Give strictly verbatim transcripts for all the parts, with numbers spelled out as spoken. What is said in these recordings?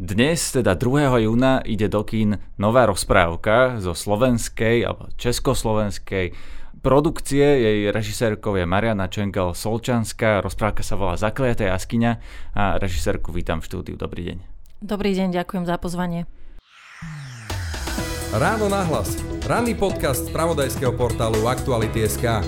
Dnes, teda druhého júna, ide do kín nová rozprávka zo slovenskej alebo československej produkcie. Jej režisérkou je Mariana Čengel-Solčanská. Rozprávka sa volá Zakliata jaskyňa a režisérku vítam v štúdiu. Dobrý deň. Dobrý deň, ďakujem za pozvanie. Ráno na hlas. Ranný podcast z spravodajského portálu Actuality.sk.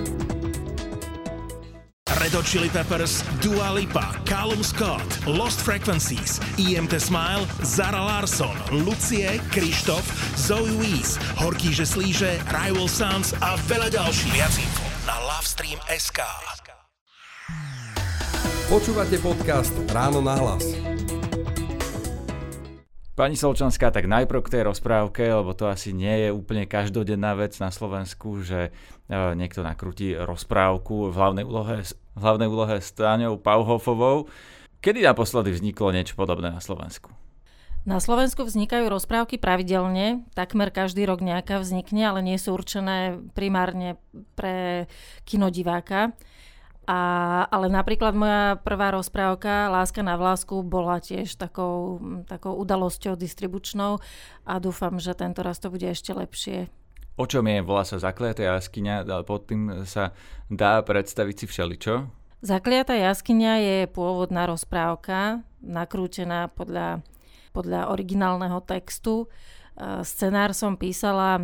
Red Hot Chili Peppers, Dua Lipa, Calum Scott, Lost Frequencies, é em té Smile, Zara Larson, Lucie, Kryštof, Zoe Wees, Horkýže Slíže, Rival Sons a veľa ďalších. Viac info na Love Stream.sk. Počúvate podcast Ráno na hlas. Pani Solčanská, tak najprv k tej rozprávke, lebo to asi nie je úplne každodenná vec na Slovensku, že niekto nakrúti rozprávku v hlavnej úlohe v hlavnej úlohe s Táňou Pauhofovou. Kedy naposledy vzniklo niečo podobné na Slovensku? Na Slovensku vznikajú rozprávky pravidelne, takmer každý rok nejaká vznikne, ale nie sú určené primárne pre kinodiváka. A, ale napríklad moja prvá rozprávka Láska na vlásku bola tiež takou, takou udalosťou distribučnou a dúfam, že tento raz to bude ešte lepšie. O čom je? Volá sa Zakliatá jaskyňa, ale pod tým sa dá predstaviť si všeličo? Zakliatá jaskyňa je pôvodná rozprávka, nakrútená podľa, podľa originálneho textu. Scenár som písala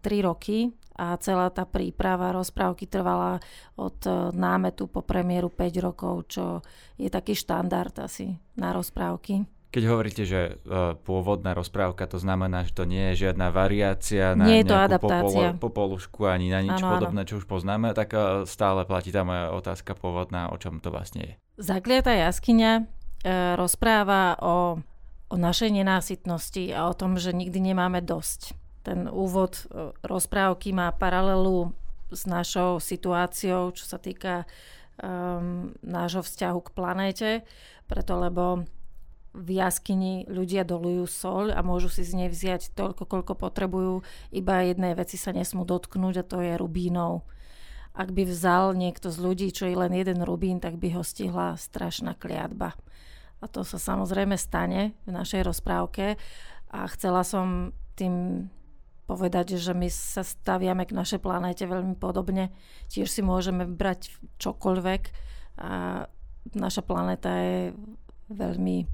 tri roky a celá tá príprava rozprávky trvala od námetu po premiéru päť rokov, čo je taký štandard asi na rozprávky. Keď hovoríte, že pôvodná rozprávka, to znamená, že to nie je žiadna variácia na nie je to nejakú popol- popolušku ani na nič ano, podobné, ano. Čo už poznáme, tak stále platí tá moja otázka pôvodná, o čom to vlastne je. Zakliatá jaskyňa rozpráva o, o našej nenásytnosti a o tom, že nikdy nemáme dosť. Ten úvod rozprávky má paralelu s našou situáciou, čo sa týka um, nášho vzťahu k planéte, preto lebo v jaskyni ľudia doľujú soľ a môžu si z nej vziať toľko, koľko potrebujú, iba jednej veci sa nesmú dotknúť a to je rubínov. Ak by vzal niekto z ľudí, čo je len jeden rubín, tak by ho stihla strašná kliatba. A to sa samozrejme stane v našej rozprávke a chcela som tým povedať, že my sa staviame k našej planéte veľmi podobne. Tiež si môžeme brať čokoľvek a naša planéta je veľmi,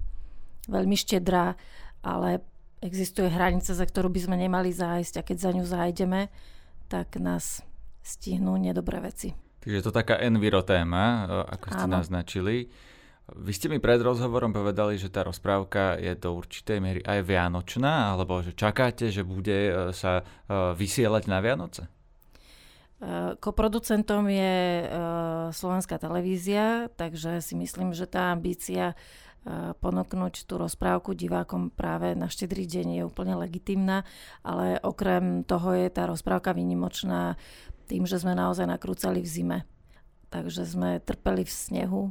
veľmi štedrá, ale existuje hranica, za ktorú by sme nemali zájsť a keď za ňu zájdeme, tak nás stihnú nedobré veci. Takže to taká envirotéma, ako ste Áno. naznačili. Vy ste mi pred rozhovorom povedali, že tá rozprávka je do určitej miery aj vianočná, alebo že čakáte, že bude sa vysielať na Vianoce? Koproducentom je Slovenská televízia, takže si myslím, že tá ambícia ponúknuť tú rozprávku divákom práve na Štedrý deň je úplne legitímna, ale okrem toho je tá rozprávka výnimočná tým, že sme naozaj nakrúcali v zime. Takže sme trpeli v snehu,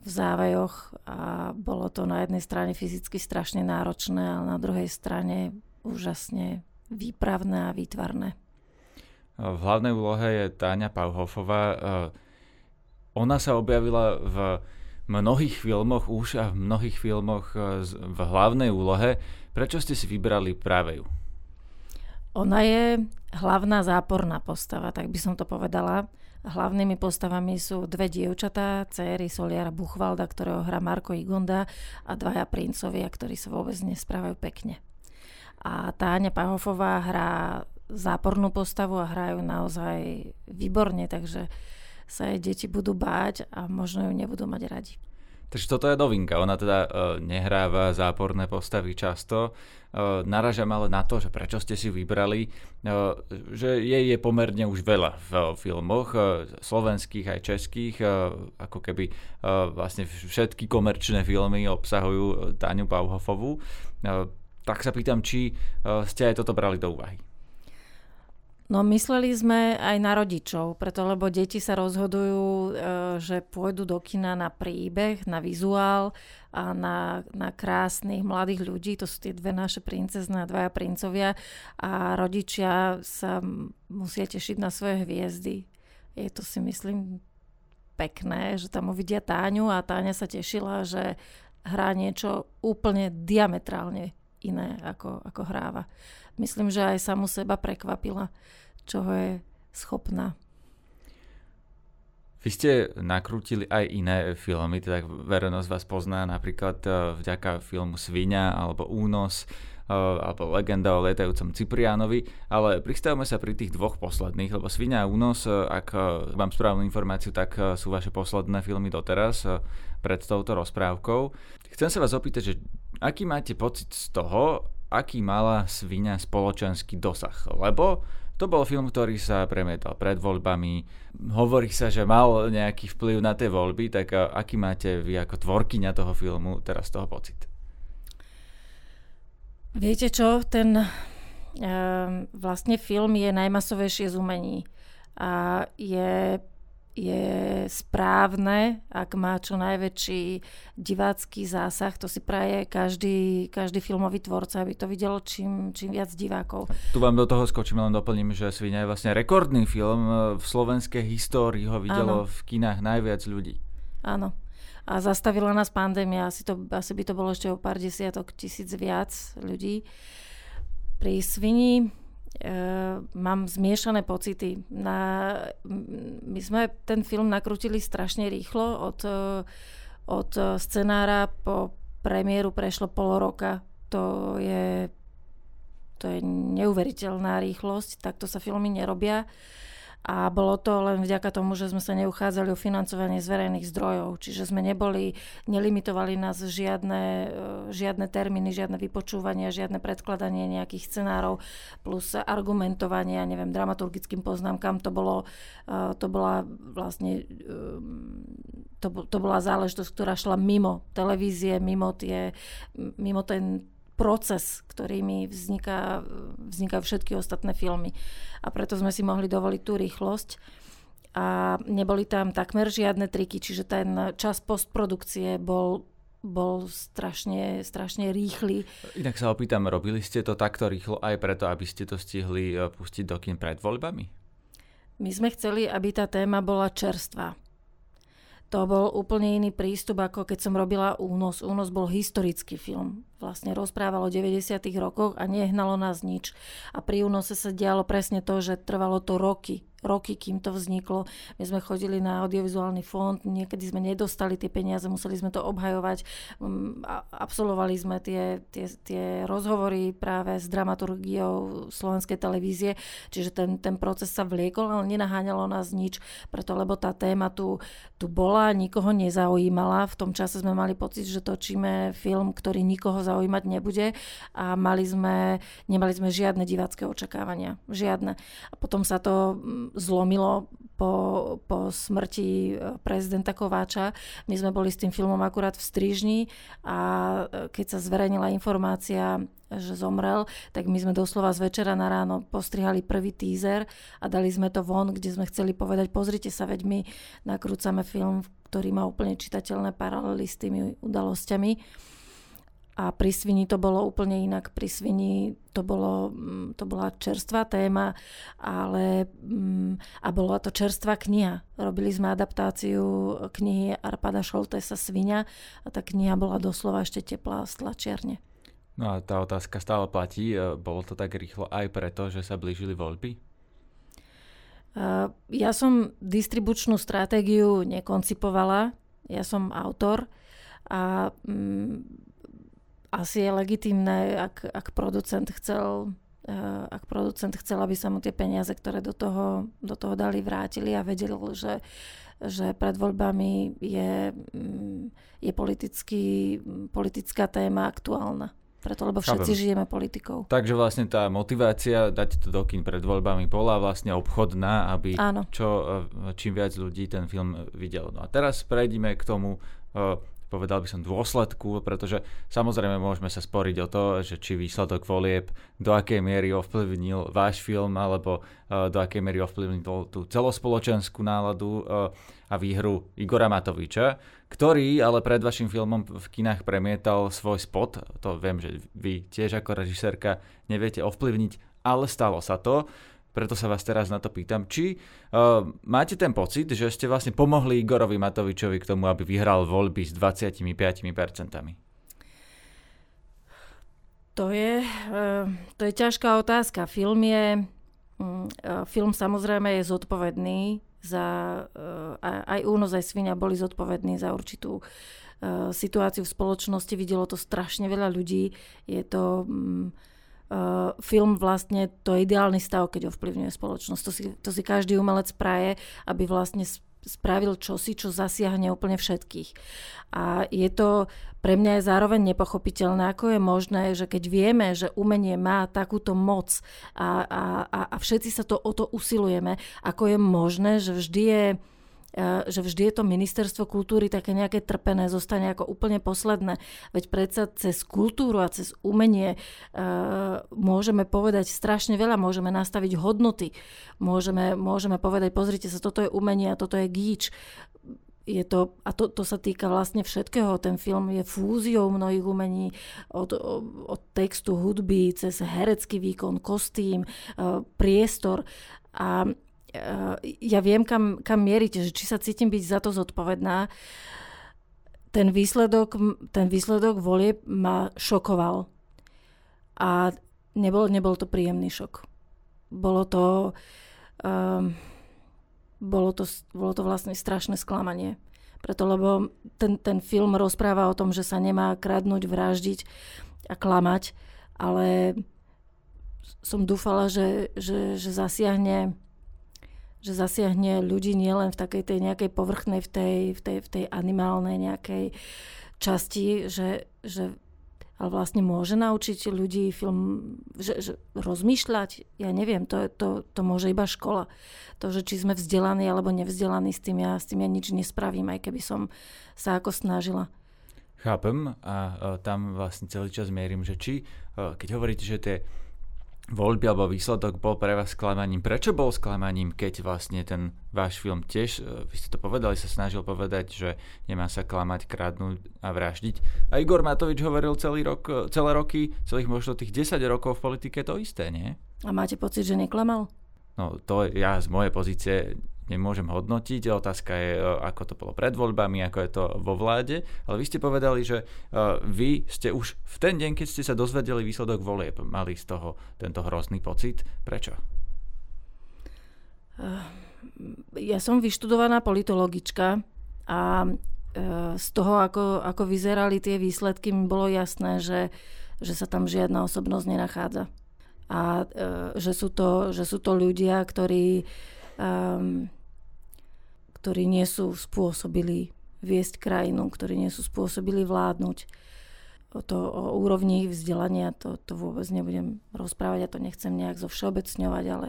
v závajoch a bolo to na jednej strane fyzicky strašne náročné, ale na druhej strane úžasne výpravné a výtvarné. V hlavnej úlohe je Táňa Pauhofová. Ona sa objavila v mnohých filmoch už a v mnohých filmoch v hlavnej úlohe. Prečo ste si vybrali práve ju? Ona je hlavná záporná postava, tak by som to povedala. Hlavnými postavami sú dve dievčatá, dcéry Soliara Buchvalda, ktorého hrá Marko Igonda, a dvaja princovia, ktorí sa vôbec nesprávajú pekne. A Táňa Pauhofová hrá zápornú postavu a hrajú naozaj výborne, takže sa jej deti budú báť a možno ju nebudú mať radi. Takže toto je novinka. Ona teda uh, nehráva záporné postavy často. Uh, naražam ale na to, že prečo ste si vybrali, uh, že jej je pomerne už veľa v uh, filmoch, uh, slovenských aj českých. Uh, ako keby uh, vlastne všetky komerčné filmy obsahujú Táňu Pauhofovú. Uh, tak sa pýtam, či uh, ste aj toto brali do úvahy. No mysleli sme aj na rodičov, preto lebo deti sa rozhodujú, že pôjdu do kina na príbeh, na vizuál a na, na krásnych mladých ľudí. To sú tie dve naše princezné a dvaja princovia a rodičia sa musia tešiť na svoje hviezdy. Je to si myslím pekné, že tam uvidia Táňu a Táňa sa tešila, že hrá niečo úplne diametrálne iné, ako, ako hráva. Myslím, že aj samu seba prekvapila, čoho je schopná. Vy ste nakrútili aj iné filmy, teda verejnosť vás pozná napríklad vďaka filmu Sviňa alebo Únos alebo Legenda o lietajúcom Cypriánovi, ale pristavme sa pri tých dvoch posledných, lebo Sviňa a Únos, ak mám správnu informáciu, tak sú vaše posledné filmy doteraz pred touto rozprávkou. Chcem sa vás opýtať, že aký máte pocit z toho, aký mala Sviňa spoločenský dosah, lebo to bol film, ktorý sa premietal pred voľbami. Hovorí sa, že mal nejaký vplyv na tie voľby, tak aký máte vy ako tvorkyňa toho filmu teraz toho pocit? Viete čo, ten e, vlastne film je najmasovejšie z umení. A je, je správne, ak má čo najväčší divácky zásah. To si praje každý, každý filmový tvorca, aby to videlo čím, čím viac divákov. Tu vám do toho skočím, len doplním, že Sviňa je vlastne rekordný film. V slovenskej histórii ho videlo Áno. v kinách najviac ľudí. Áno. A zastavila nás pandémia. Asi, to, asi by to bolo ešte o pár desiatok tisíc viac ľudí. Pri Svini Uh, mám zmiešané pocity. Na, my sme ten film nakrútili strašne rýchlo. Od, od scenára po premiéru prešlo pol roka. To je, to je neuveriteľná rýchlosť. Takto sa filmy nerobia. A bolo to len vďaka tomu, že sme sa neuchádzali o financovanie z verejných zdrojov. Čiže sme neboli, nelimitovali nás žiadne, žiadne termíny, žiadne vypočúvania, žiadne predkladanie nejakých scenárov, plus argumentovanie, ja neviem, dramaturgickým poznámkam. To bolo, to bola vlastne, to, to bola záležitosť, ktorá šla mimo televízie, mimo tie, mimo ten proces, ktorými vzniká, vznikajú všetky ostatné filmy. A preto sme si mohli dovoliť tú rýchlosť. A neboli tam takmer žiadne triky, čiže ten čas postprodukcie bol, bol strašne, strašne rýchly. Inak sa opýtam, robili ste to takto rýchlo aj preto, aby ste to stihli pustiť do kín pred voľbami? My sme chceli, aby tá téma bola čerstvá. To bol úplne iný prístup, ako keď som robila Únos. Únos bol historický film. Vlastne rozprávalo o deväťdesiatych rokoch a nehnalo nás nič. A pri Únose sa dialo presne to, že trvalo to roky. Roky, kým to vzniklo. My sme chodili na audiovizuálny fond, niekedy sme nedostali tie peniaze, museli sme to obhajovať. Absolvovali sme tie, tie, tie rozhovory práve s dramaturgiou slovenskej televízie. Čiže ten, ten proces sa vliekol, ale nenaháňalo nás nič. Preto, lebo tá téma tu, tu bola, nikoho nezaujímala. V tom čase sme mali pocit, že točíme film, ktorý nikoho zaujímať nebude a mali sme, nemali sme žiadne divácké očakávania. Žiadne. A potom sa to zlomilo po, po smrti prezidenta Kováča. My sme boli s tým filmom akurát v Strižni a keď sa zverejnila informácia, že zomrel, tak my sme doslova z večera na ráno postrihali prvý teaser a dali sme to von, kde sme chceli povedať, pozrite sa, veď my nakrúcame film, ktorý má úplne čitateľné paralely s tými udalosťami. A pri Svini to bolo úplne inak. Pri Svini to, bolo, to bola čerstvá téma, ale, a bola to čerstvá kniha. Robili sme adaptáciu knihy Arpáda Šoltésa Sviňa a tá kniha bola doslova ešte teplá z tlačiarne. No a tá otázka stále platí. Bolo to tak rýchlo aj preto, že sa blížili voľby? Ja som distribučnú stratégiu nekoncipovala. Ja som autor a asi je legitímne, ak, ak producent chcel, ak producent chcel, aby sa mu tie peniaze, ktoré do toho, do toho dali, vrátili a vedel, že, že pred voľbami je, je politický, politická téma aktuálna. Preto, lebo všetci Chápem. žijeme politikou. Takže vlastne tá motivácia dať to do kín pred voľbami bola vlastne obchodná, aby čo, čím viac ľudí ten film videl. No a teraz prejdime k tomu, povedal by som, dôsledku, pretože samozrejme môžeme sa sporiť o to, že či výsledok volieb do akej miery ovplyvnil váš film, alebo do akej miery ovplyvnil tú celospoločenskú náladu a výhru Igora Matoviča, ktorý ale pred vašim filmom v kinách premietal svoj spot. To viem, že vy tiež ako režisérka neviete ovplyvniť, ale stalo sa to. Preto sa vás teraz na to pýtam, či uh, máte ten pocit, že ste vlastne pomohli Igorovi Matovičovi k tomu, aby vyhral voľby s dvadsaťpäť percent? To je, uh, to je ťažká otázka. Film je, um, film samozrejme je zodpovedný za, uh, aj Únos, aj Sviňa boli zodpovední za určitú uh, situáciu v spoločnosti. Videlo to strašne veľa ľudí. Je to... Um, Uh, film vlastne, to je ideálny stav, keď ovplyvňuje spoločnosť. To si, to si každý umelec praje, aby vlastne spravil čosi, čo zasiahne úplne všetkých. A je to pre mňa je zároveň nepochopiteľné, ako je možné, že keď vieme, že umenie má takúto moc a, a, a všetci sa to o to usilujeme, ako je možné, že vždy je že vždy je to ministerstvo kultúry také nejaké trpené, zostane ako úplne posledné. Veď predsa cez kultúru a cez umenie uh, môžeme povedať strašne veľa, môžeme nastaviť hodnoty, môžeme, môžeme povedať, pozrite sa, toto je umenie a toto je gíč. Je to, a to, to sa týka vlastne všetkého. Ten film je fúziou mnohých umení, od, od textu, hudby, cez herecký výkon, kostým, uh, priestor a ja viem, kam, kam mierite, že či sa cítim byť za to zodpovedná. Ten výsledok, ten výsledok volieb ma šokoval. A nebol, nebol to príjemný šok. Bolo to, um, bolo to, bolo to vlastne strašné sklamanie. Preto, lebo ten, ten film rozpráva o tom, že sa nemá kradnúť, vraždiť a klamať, ale som dúfala, že, že, že zasiahne že zasiahne ľudí nielen v takej tej nejakej povrchnej, v tej, v tej, v tej animálnej nejakej časti, že, že ale vlastne môže naučiť ľudí film, že, že rozmýšľať, ja neviem, to, to, to môže iba škola. To, že či sme vzdelaní alebo nevzdelaní, s tým ja, s tým ja nič nespravím, aj keby som sa ako snažila. Chápem a tam vlastne celý čas mierim, že či, keď hovoríte, že tie voľby alebo výsledok bol pre vás sklamaním. Prečo bol sklamaním, keď vlastne ten váš film tiež, vy ste to povedali, sa snažil povedať, že nemá sa klamať, kradnúť a vraždiť. A Igor Matovič hovoril celý rok, celé roky, celých možno tých desať rokov v politike to isté, nie? A máte pocit, že neklamal? No to ja z mojej pozície nemôžem hodnotiť. Otázka je, ako to bolo pred voľbami, ako je to vo vláde. Ale vy ste povedali, že vy ste už v ten deň, keď ste sa dozvedeli výsledok volieb, mali z toho tento hrozný pocit. Prečo? Ja som vyštudovaná politologička a z toho, ako, ako vyzerali tie výsledky, mi bolo jasné, že, že sa tam žiadna osobnosť nenachádza. A že sú to, že sú to ľudia, ktorí... Um, ktorí nie sú spôsobili viesť krajinu, ktorí nie sú spôsobili vládnuť. O, to, o úrovni ich vzdelania to, to vôbec nebudem rozprávať, ja to nechcem nejak zovšeobecňovať, ale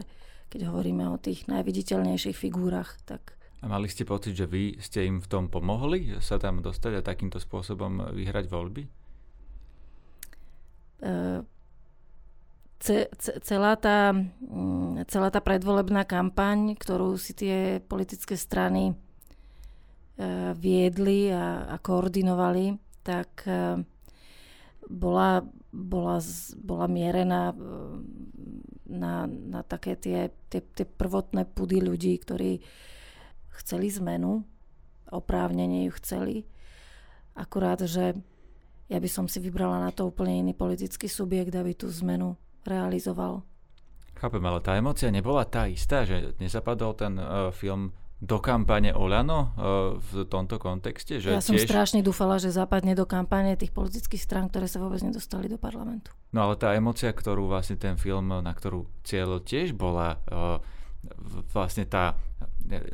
keď hovoríme o tých najviditeľnejších figúrach, tak... A mali ste pocit, že vy ste im v tom pomohli sa tam dostať a takýmto spôsobom vyhrať voľby? Uh, Ce, celá, tá, celá tá predvolebná kampaň, ktorú si tie politické strany viedli a, a koordinovali, tak bola, bola, bola mierená na, na také tie, tie, tie prvotné pudy ľudí, ktorí chceli zmenu, oprávnene ju chceli. Akurát, že ja by som si vybrala na to úplne iný politický subjekt, aby tú zmenu realizoval. Chápem, ale tá emócia nebola tá istá, že nezapadol ten uh, film do kampane Oľano uh, v tomto kontexte? Že ja som tiež... strašne dúfala, že zapadne do kampane tých politických strán, ktoré sa vôbec nedostali do parlamentu. No ale tá emócia, ktorú vlastne ten film, na ktorú cieľil, tiež bola uh, vlastne tá,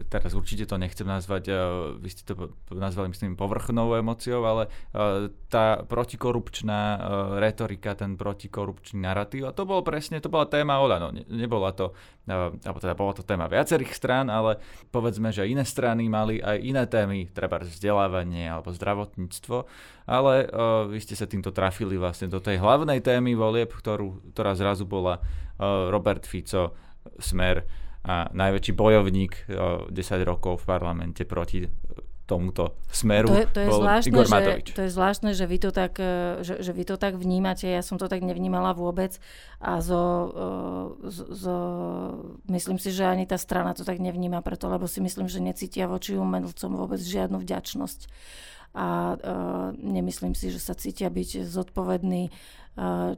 teraz určite to nechcem nazvať, vy ste to nazvali myslím povrchnou emóciou, ale tá protikorupčná retorika, ten protikorupčný narratív, a to bolo presne, to bola téma Oľano, nebola to, alebo teda bola to téma viacerých strán, ale povedzme, že iné strany mali aj iné témy, treba vzdelávanie alebo zdravotníctvo, ale vy ste sa týmto trafili vlastne do tej hlavnej témy volieb, ktorú, ktorá zrazu bola Robert Fico, Smer a najväčší bojovník desať rokov v parlamente proti tomuto smeru to je, to je bol zvláštne, Igor Matovič. Že, to je zvláštne, že vy to tak, že, že vy to tak vnímate. Ja som to tak nevnímala vôbec a zo, zo, zo, myslím si, že ani tá strana to tak nevníma preto, lebo si myslím, že necítia voči umelcom vôbec žiadnu vďačnosť. A nemyslím si, že sa cítia byť zodpovední,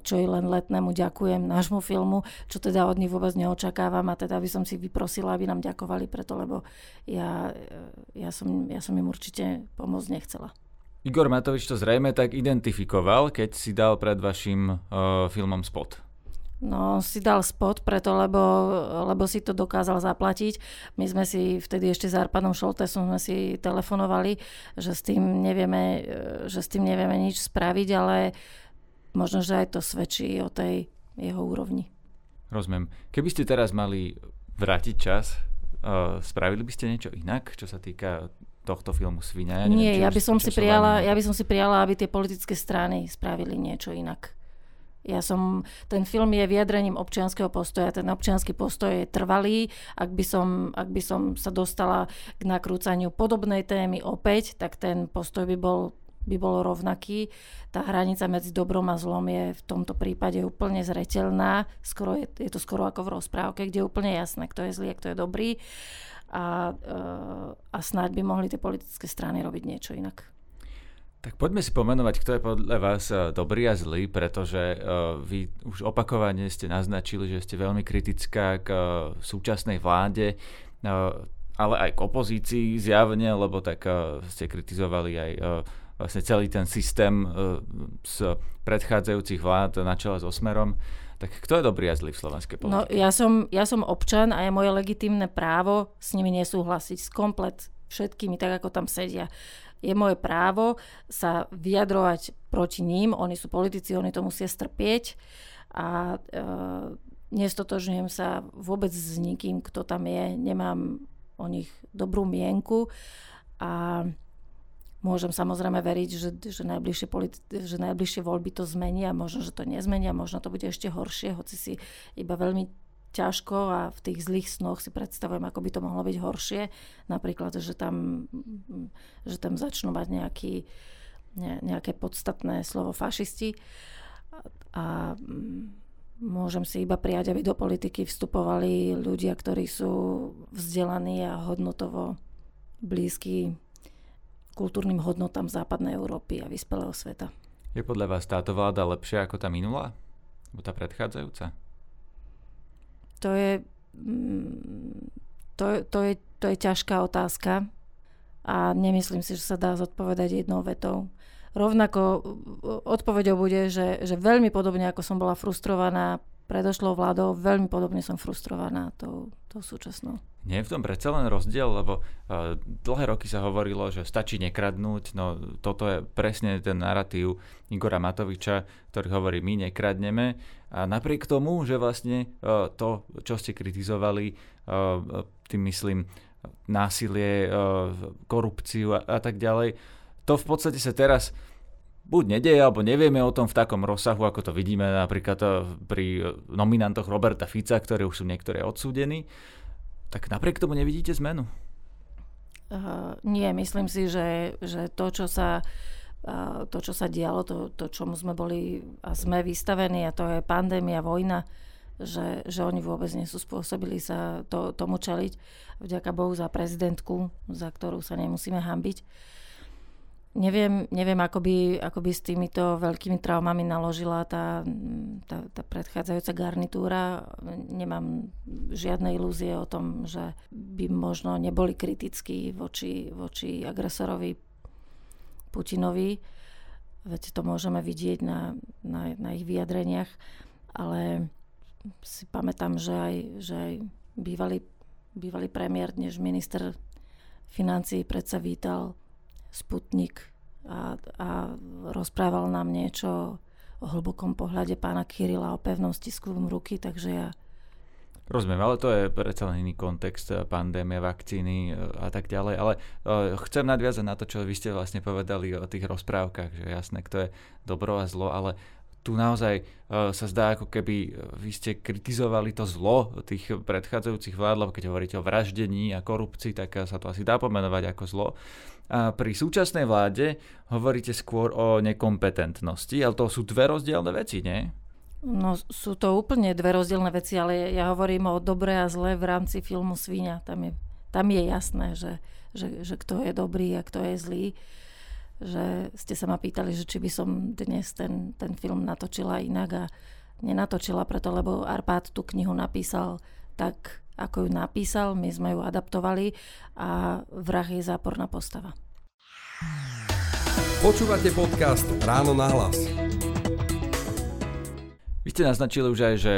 čo i len Letnému ďakujem, nášmu filmu, čo teda od nich vôbec neočakávam a teda by som si vyprosila, aby nám ďakovali preto, lebo ja, ja, som, ja som im určite pomôcť nechcela. Igor Matovič to zrejme tak identifikoval, keď si dal pred vašim uh, filmom spot. No, si dal spot preto, lebo, lebo si to dokázal zaplatiť. My sme si vtedy ešte s Arpádom Šoltésom sme si telefonovali, že s tým nevieme, že s tým nevieme nič spraviť, ale možno, že aj to svedčí o tej jeho úrovni. Rozumiem. Keby ste teraz mali vrátiť čas, uh, spravili by ste niečo inak, čo sa týka tohto filmu Sviňa? Ja neviem, Nie, ja by, som si prijala, ja by som si prijala, aby tie politické strany spravili niečo inak. Ja som, ten film je vyjadrením občianskeho postoja, ten občiansky postoj je trvalý, ak by som, ak by som sa dostala k nakrúcaniu podobnej témy opäť, tak ten postoj by bol by bolo rovnaký. Tá hranica medzi dobrom a zlom je v tomto prípade úplne zreteľná. Skoro je, je to skoro ako v rozprávke, kde je úplne jasné, kto je zlý a kto je dobrý. A, a snáď by mohli tie politické strany robiť niečo inak. Tak poďme si pomenovať, kto je podľa vás dobrý a zlý, pretože vy už opakovane ste naznačili, že ste veľmi kritická k súčasnej vláde, ale aj k opozícii zjavne, lebo tak ste kritizovali aj vlastne celý ten systém z predchádzajúcich vlád na čele so Smerom. Tak kto je dobrý a zlý v slovenskej politike? No, ja som, ja som občan a je moje legitímne právo s nimi nesúhlasiť, s komplet všetkými, tak ako tam sedia. Je moje právo sa vyjadrovať proti ním, oni sú politici, oni to musia strpieť a e, nestotožňujem sa vôbec s nikým, kto tam je, nemám o nich dobrú mienku a môžem samozrejme veriť, že, že, najbližšie politi- že najbližšie voľby to zmenia, možno, že to nezmenia, možno to bude ešte horšie, hoci si iba veľmi ťažko a v tých zlých snoch si predstavujem, ako by to mohlo byť horšie. Napríklad, že tam, že tam začnú mať nejaký, ne, nejaké podstatné slovo fašisti. A môžem si iba prijať, aby do politiky vstupovali ľudia, ktorí sú vzdelaní a hodnotovo blízky kultúrnym hodnotám západnej Európy a vyspelého sveta. Je podľa vás táto vláda lepšia ako tá minulá? Alebo tá predchádzajúca? To je, to, to je, to je ťažká otázka a nemyslím si, že sa dá zodpovedať jednou vetou. Rovnako odpoveďou bude, že, že veľmi podobne, ako som bola frustrovaná predošlou vládou, veľmi podobne som frustrovaná tou, tou súčasnou. Nie je v tom predsa len rozdiel, lebo uh, dlhé roky sa hovorilo, že stačí nekradnúť, no toto je presne ten narratív Igora Matoviča, ktorý hovorí, my nekradneme a napriek tomu, že vlastne uh, to, čo ste kritizovali, uh, tým myslím násilie, uh, korupciu a, a tak ďalej, to v podstate sa teraz buď nedeje, alebo nevieme o tom v takom rozsahu, ako to vidíme napríklad pri nominantoch Roberta Fica, ktorí už sú niektoré odsúdení. Tak napriek tomu nevidíte zmenu? Uh, nie, myslím si, že, že to, čo sa, uh, to, čo sa dialo, to, to, čomu sme boli a sme vystavení, a to je pandémia, vojna, že, že oni vôbec nie sú spôsobili sa to, tomu čeliť. Vďaka Bohu za prezidentku, za ktorú sa nemusíme hanbiť. Neviem, neviem ako, by, ako by s týmito veľkými traumami naložila tá, tá, tá predchádzajúca garnitúra. Nemám žiadne ilúzie o tom, že by možno neboli kritickí voči, voči agresorovi Putinovi. Veď to môžeme vidieť na, na, na ich vyjadreniach. Ale si pamätám, že aj, že aj bývalý, bývalý premiér, dnes minister financií, predsa vítal Sputnik a, a rozprával nám niečo o hlbokom pohľade pána Kirila, o pevnom stisku ruky, takže ja... Rozumiem, ale to je predsa len iný kontext, pandémia, vakcíny a tak ďalej, ale chcem nadviazať na to, čo vy ste vlastne povedali o tých rozprávkach, že jasné, kto je dobro a zlo, ale tu naozaj sa zdá, ako keby vy ste kritizovali to zlo tých predchádzajúcich vlád, lebo keď hovoríte o vraždení a korupcii, tak sa to asi dá pomenovať ako zlo. pri súčasnej vláde hovoríte skôr o nekompetentnosti, ale to sú dve rozdielne veci, nie? No sú to úplne dve rozdielne veci, ale ja hovorím o dobre a zle v rámci filmu Sviňa. Tam je, tam je jasné, že, že, že kto je dobrý a kto je zlý. Že ste sa ma pýtali, že či by som dnes ten, ten film natočila inak a nenatočila preto, lebo Arpád tú knihu napísal tak, ako ju napísal, my sme ju adaptovali a vrah je záporná postava. Počúvate podcast Ráno na hlas. Vy ste naznačili už aj, že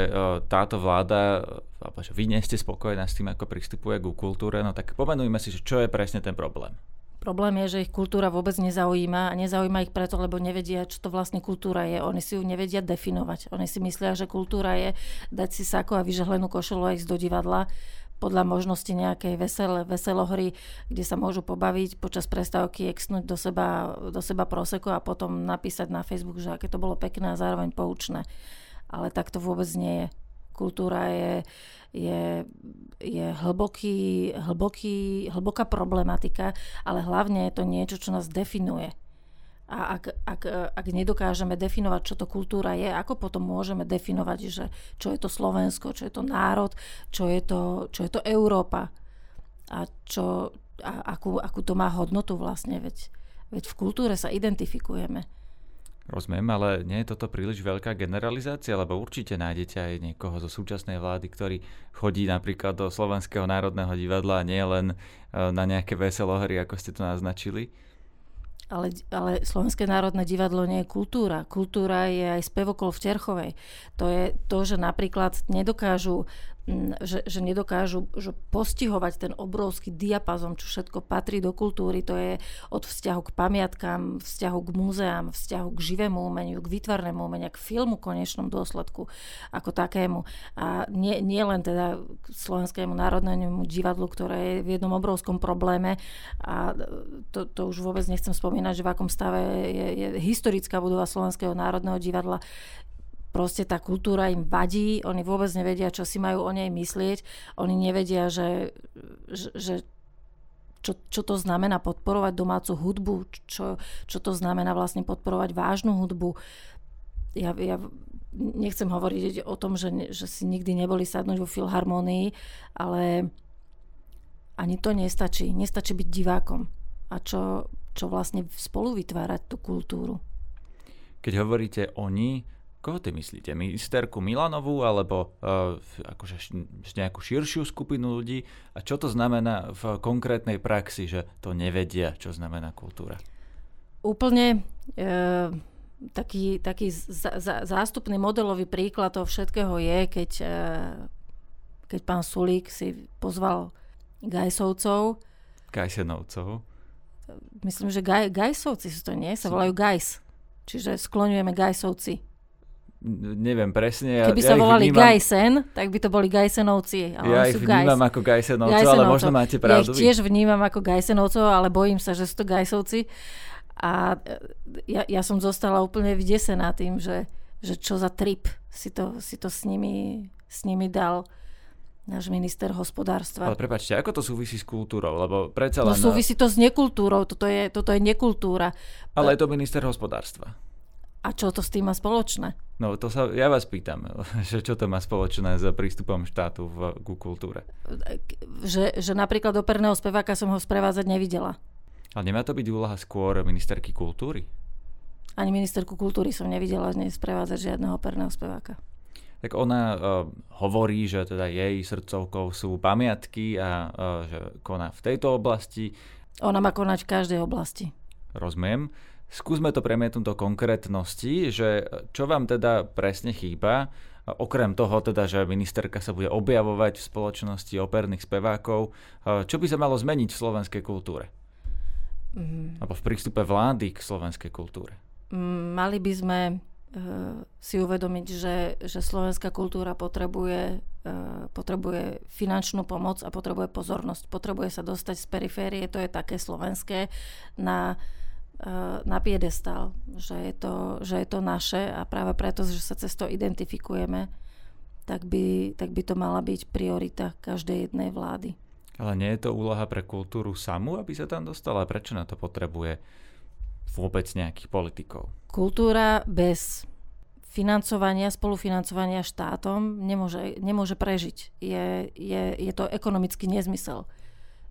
táto vláda, alebo že vy nie ste spokojná s tým, ako pristupuje ku kultúre, no tak pomenujme si, že čo je presne ten problém. Problém je, že ich kultúra vôbec nezaujíma a nezaujíma ich preto, lebo nevedia, čo to vlastne kultúra je. Oni si ju nevedia definovať. Oni si myslia, že kultúra je dať si sako a vyžehlenú košelu a ísť do divadla podľa možnosti nejakej vesel, veselohry, kde sa môžu pobaviť, počas prestávky exnúť do seba, do seba proseko a potom napísať na Facebook, že aké to bolo pekné a zároveň poučné. Ale tak to vôbec nie je. Kultúra je, je, je hlboký, hlboký, hlboká problematika, ale hlavne je to niečo, čo nás definuje. A ak, ak, ak nedokážeme definovať, čo to kultúra je, ako potom môžeme definovať, že čo je to Slovensko, čo je to národ, čo je to, čo je to Európa a, čo, a akú, akú to má hodnotu vlastne. Veď, veď v kultúre sa identifikujeme. Rozumiem, ale nie je toto príliš veľká generalizácia, lebo určite nájdete aj niekoho zo súčasnej vlády, ktorý chodí napríklad do Slovenského národného divadla a nie len na nejaké veselohry, ako ste to naznačili. Ale, ale Slovenské národné divadlo nie je kultúra. Kultúra je aj spevokol v Terchovej. To je to, že napríklad nedokážu, že, že nedokážu že postihovať ten obrovský diapazon, čo všetko patrí do kultúry. To je od vzťahu k pamiatkám, vzťahu k múzeám, vzťahu k živému umeniu, k výtvarnému umeniu, k filmu v konečnom dôsledku ako takému. A nie, nie len teda k Slovenskému národnému divadlu, ktoré je v jednom obrovskom probléme. A to, to už vôbec nechcem spomínať, že v akom stave je, je historická budova Slovenského národného divadla. Proste tá kultúra im vadí, oni vôbec nevedia, čo si majú o nej myslieť, oni nevedia, že, že čo, čo to znamená podporovať domácu hudbu, čo, čo to znamená vlastne podporovať vážnu hudbu. Ja, ja nechcem hovoriť o tom, že, že si nikdy neboli sadnúť vo filharmonii, ale ani to nestačí. Nestačí byť divákom. A čo... čo vlastne spolu vytvárať tú kultúru. Keď hovoríte oni, koho ty myslíte? Ministerku Milanovú alebo uh, akože š- nejakú širšiu skupinu ľudí? A čo to znamená v konkrétnej praxi, že to nevedia, čo znamená kultúra? Úplne uh, taký, taký za- za- zástupný modelový príklad toho všetkého je, keď, uh, keď pán Sulík si pozval Geissovcov. Geissenovcov. Myslím, že gaj, Geissovci sú to, nie? Sa volajú Geiss. Čiže skloňujeme Geissovci. Neviem presne. Ja, Keby sa ja volali vnímam... Geissen, tak by to boli Geissenovci. Ale ja ich vnímam Geiss. Ako Geissenovcov, ale možno máte pravdu. Ja ich tiež vnímam ako Geissenovcov, ale bojím sa, že sú to Geissovci. A ja, ja som zostala úplne vydesená tým, že, že čo za trip si to, si to s nimi, s nimi dal náš minister hospodárstva. Ale prepáčte, ako to súvisí s kultúrou? Lebo predsa len... No súvisí to s nekultúrou, toto je, toto je nekultúra. Ale je to minister hospodárstva. A čo to s tým má spoločné? No to sa, ja vás pýtam, že čo to má spoločné s prístupom štátu v, ku kultúre? Že, že napríklad operného speváka som ho sprevádzať nevidela. Ale nemá to byť úloha skôr ministerky kultúry? Ani ministerku kultúry som nevidela z nej sprevádzať žiadneho operného speváka. Tak ona uh, hovorí, že teda jej srdcovkou sú pamiatky a uh, že koná v tejto oblasti. Ona má konať v každej oblasti. Rozumiem. Skúsme to premietnúť do konkrétnosti, že čo vám teda presne chýba, okrem toho teda, že ministerka sa bude objavovať v spoločnosti operných spevákov, uh, čo by sa malo zmeniť v slovenskej kultúre? Mm. Alebo v prístupe vlády k slovenskej kultúre? Mm, mali by sme... si uvedomiť, že, že slovenská kultúra potrebuje, potrebuje finančnú pomoc a potrebuje pozornosť. Potrebuje sa dostať z periférie, to je také slovenské, na, na piedestal, že je to, že je to naše a práve preto, že sa cez to identifikujeme, tak by, tak by to mala byť priorita každej jednej vlády. Ale nie je to úloha pre kultúru samú, aby sa tam dostala? Prečo na to potrebuje vôbec nejakých politikov? Kultúra bez financovania, spolufinancovania štátom nemôže, nemôže prežiť. Je, je, je to ekonomický nezmysel.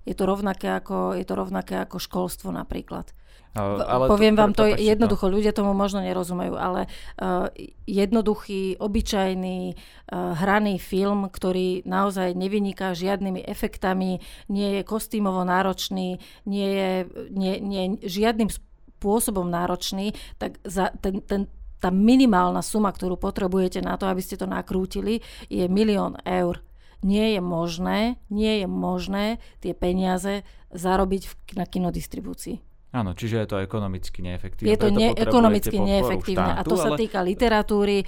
Je to rovnaké ako, je to rovnaké ako školstvo napríklad. Ale, ale Poviem to, vám to, to jednoducho, to. Ľudia tomu možno nerozumejú, ale uh, jednoduchý, obyčajný, uh, hraný film, ktorý naozaj nevyniká žiadnymi efektami, nie je kostýmovo náročný, nie je nie, nie, žiadnym spôsobom náročný, tak za ten, ten, tá minimálna suma, ktorú potrebujete na to, aby ste to nakrútili, je milión eur. Nie je možné, nie je možné tie peniaze zarobiť v, na kinodistribúcii. Áno, čiže je to ekonomicky neefektívne. Je to ne- ekonomicky neefektívne. Štátu, a to ale... sa týka literatúry,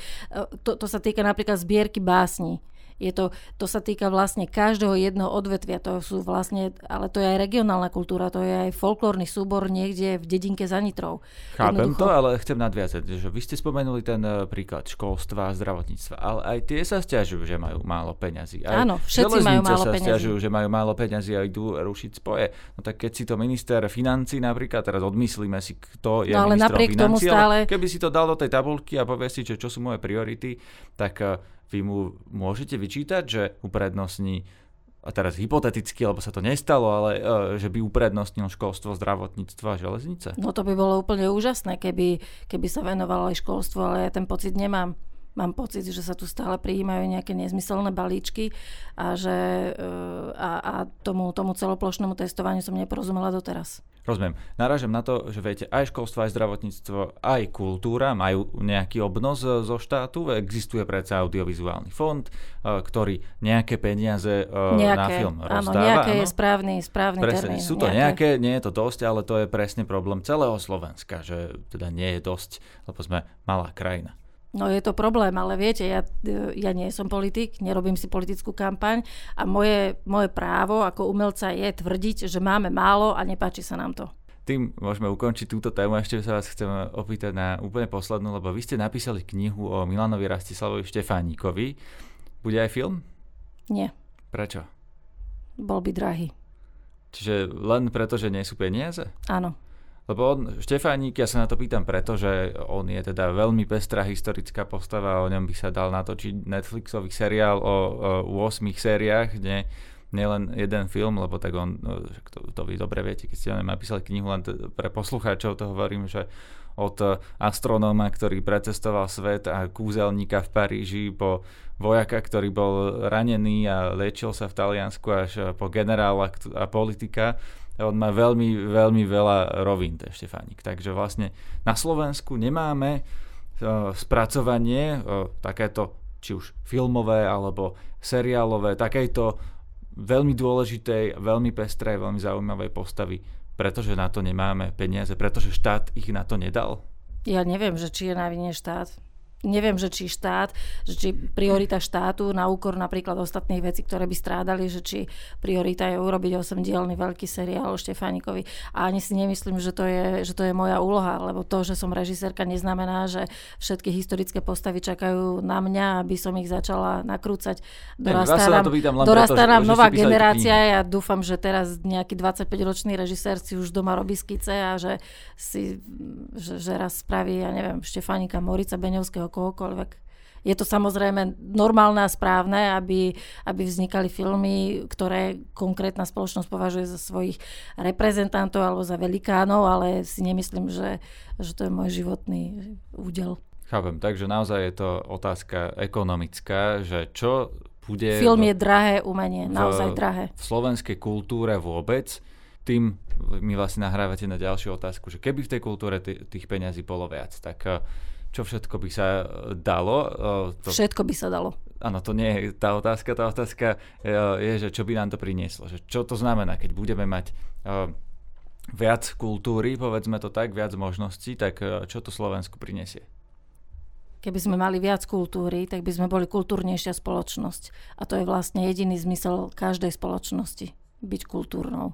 to, to sa týka napríklad zbierky básní. Je to, to sa týka vlastne každého jedného odvetvia. To sú vlastne, ale to je aj regionálna kultúra, to je aj folklórny súbor niekde v dedinke za Nitrou. Chápem Jednoducho... to, ale chcem nadviazať, že vy ste spomenuli ten príklad školstva, zdravotníctva, ale aj tie sa sťažujú, že majú málo peňazí. Aj Áno, všetci majú málo peňazí. Sťažujú, že majú málo peňazí a idú rušiť spoje. No tak keď si to minister financí napríklad, teraz odmyslíme si, kto je no, ale ministrom financí, stále... ale keby si to dal do tej tabuľky a povie si, že čo sú moje priority, tak... Vy mu môžete vyčítať, že uprednostní, a teraz hypoteticky, lebo sa to nestalo, ale uh, že by uprednostnil školstvo, zdravotníctvo a železnice? No to by bolo úplne úžasné, keby, keby sa venovalo aj školstvo, ale ja ten pocit nemám. Mám pocit, že sa tu stále prijímajú nejaké nezmyselné balíčky a, že, uh, a, a tomu, tomu celoplošnému testovaniu som neporozumela doteraz. Rozumiem. Narážam na to, že viete, aj školstvo, aj zdravotníctvo, aj kultúra majú nejaký obnos zo štátu. Existuje predsa audiovizuálny fond, ktorý nejaké peniaze nejaké, na film rozdáva. Áno, nejaké áno. je správny, správny presne, termín. Sú to nejaké. nejaké, nie je to dosť, ale to je presne problém celého Slovenska, že teda nie je dosť, lebo sme malá krajina. No je to problém, ale viete, ja, ja nie som politik, nerobím si politickú kampaň a moje, moje právo ako umelca je tvrdiť, že máme málo a nepáči sa nám to. Tým môžeme ukončiť túto tému. Ešte sa vás chcem opýtať na úplne poslednú, lebo vy ste napísali knihu o Milanovi Rastislavovi Štefánikovi. Bude aj film? Nie. Prečo? Bol by drahý. Čiže len preto, že nie sú peniaze? Áno. Lebo on, Štefánik, ja sa na to pýtam, pretože on je teda veľmi pestrá historická postava, o ňom by sa dal natočiť Netflixový seriál o, o ôsmich sériách, nie, nie len jeden film, lebo tak on, to, to vy dobre viete, keď ste o ňom napísali knihu, len t- pre poslucháčov to hovorím, že od astronóma, ktorý precestoval svet a kúzelníka v Paríži po vojaka, ktorý bol ranený a liečil sa v Taliansku až po generála a politika. On má veľmi, veľmi veľa rovín, ten Štefánik. Takže vlastne na Slovensku nemáme spracovanie takéto, či už filmové alebo seriálové, takejto veľmi dôležitej, veľmi pestrej, veľmi zaujímavej postavy, pretože na to nemáme peniaze, pretože štát ich na to nedal? Ja neviem, že či je na vine štát. Neviem, že či štát, že či priorita štátu na úkor napríklad ostatných vecí, ktoré by strádali, že či priorita je urobiť osemdielny veľký seriál o Štefánikovi. A ani si nemyslím, že to je, že to je moja úloha, lebo to, že som režisérka, neznamená, že všetky historické postavy čakajú na mňa, aby som ich začala nakrúcať. Dorastá nám, dorastá nám nová generácia a ja dúfam, že teraz nejaký dvadsaťpäťročný režisér si už doma robí skice a že si že, že raz spraví, ja neviem, Štefánika, Morica Beňovského, kohokoľvek. Je to samozrejme normálne a správne, aby, aby vznikali filmy, ktoré konkrétna spoločnosť považuje za svojich reprezentantov alebo za velikánov, ale si nemyslím, že, že to je môj životný údel. Chápem, takže naozaj je to otázka ekonomická, že čo bude... Film v, je drahé umenie, naozaj v, drahé. V slovenskej kultúre vôbec, tým mi vlastne nahrávate na ďalšiu otázku, že keby v tej kultúre t- tých peňazí bolo viac, tak... Čo všetko by sa dalo? To... Všetko by sa dalo. Áno, to nie je tá otázka. Tá otázka je, že čo by nám to prinieslo. Že čo to znamená, keď budeme mať viac kultúry, povedzme to tak, viac možností, tak čo to Slovensku prinesie? Keby sme mali viac kultúry, tak by sme boli kultúrnejšia spoločnosť. A to je vlastne jediný zmysel každej spoločnosti. Byť kultúrnou.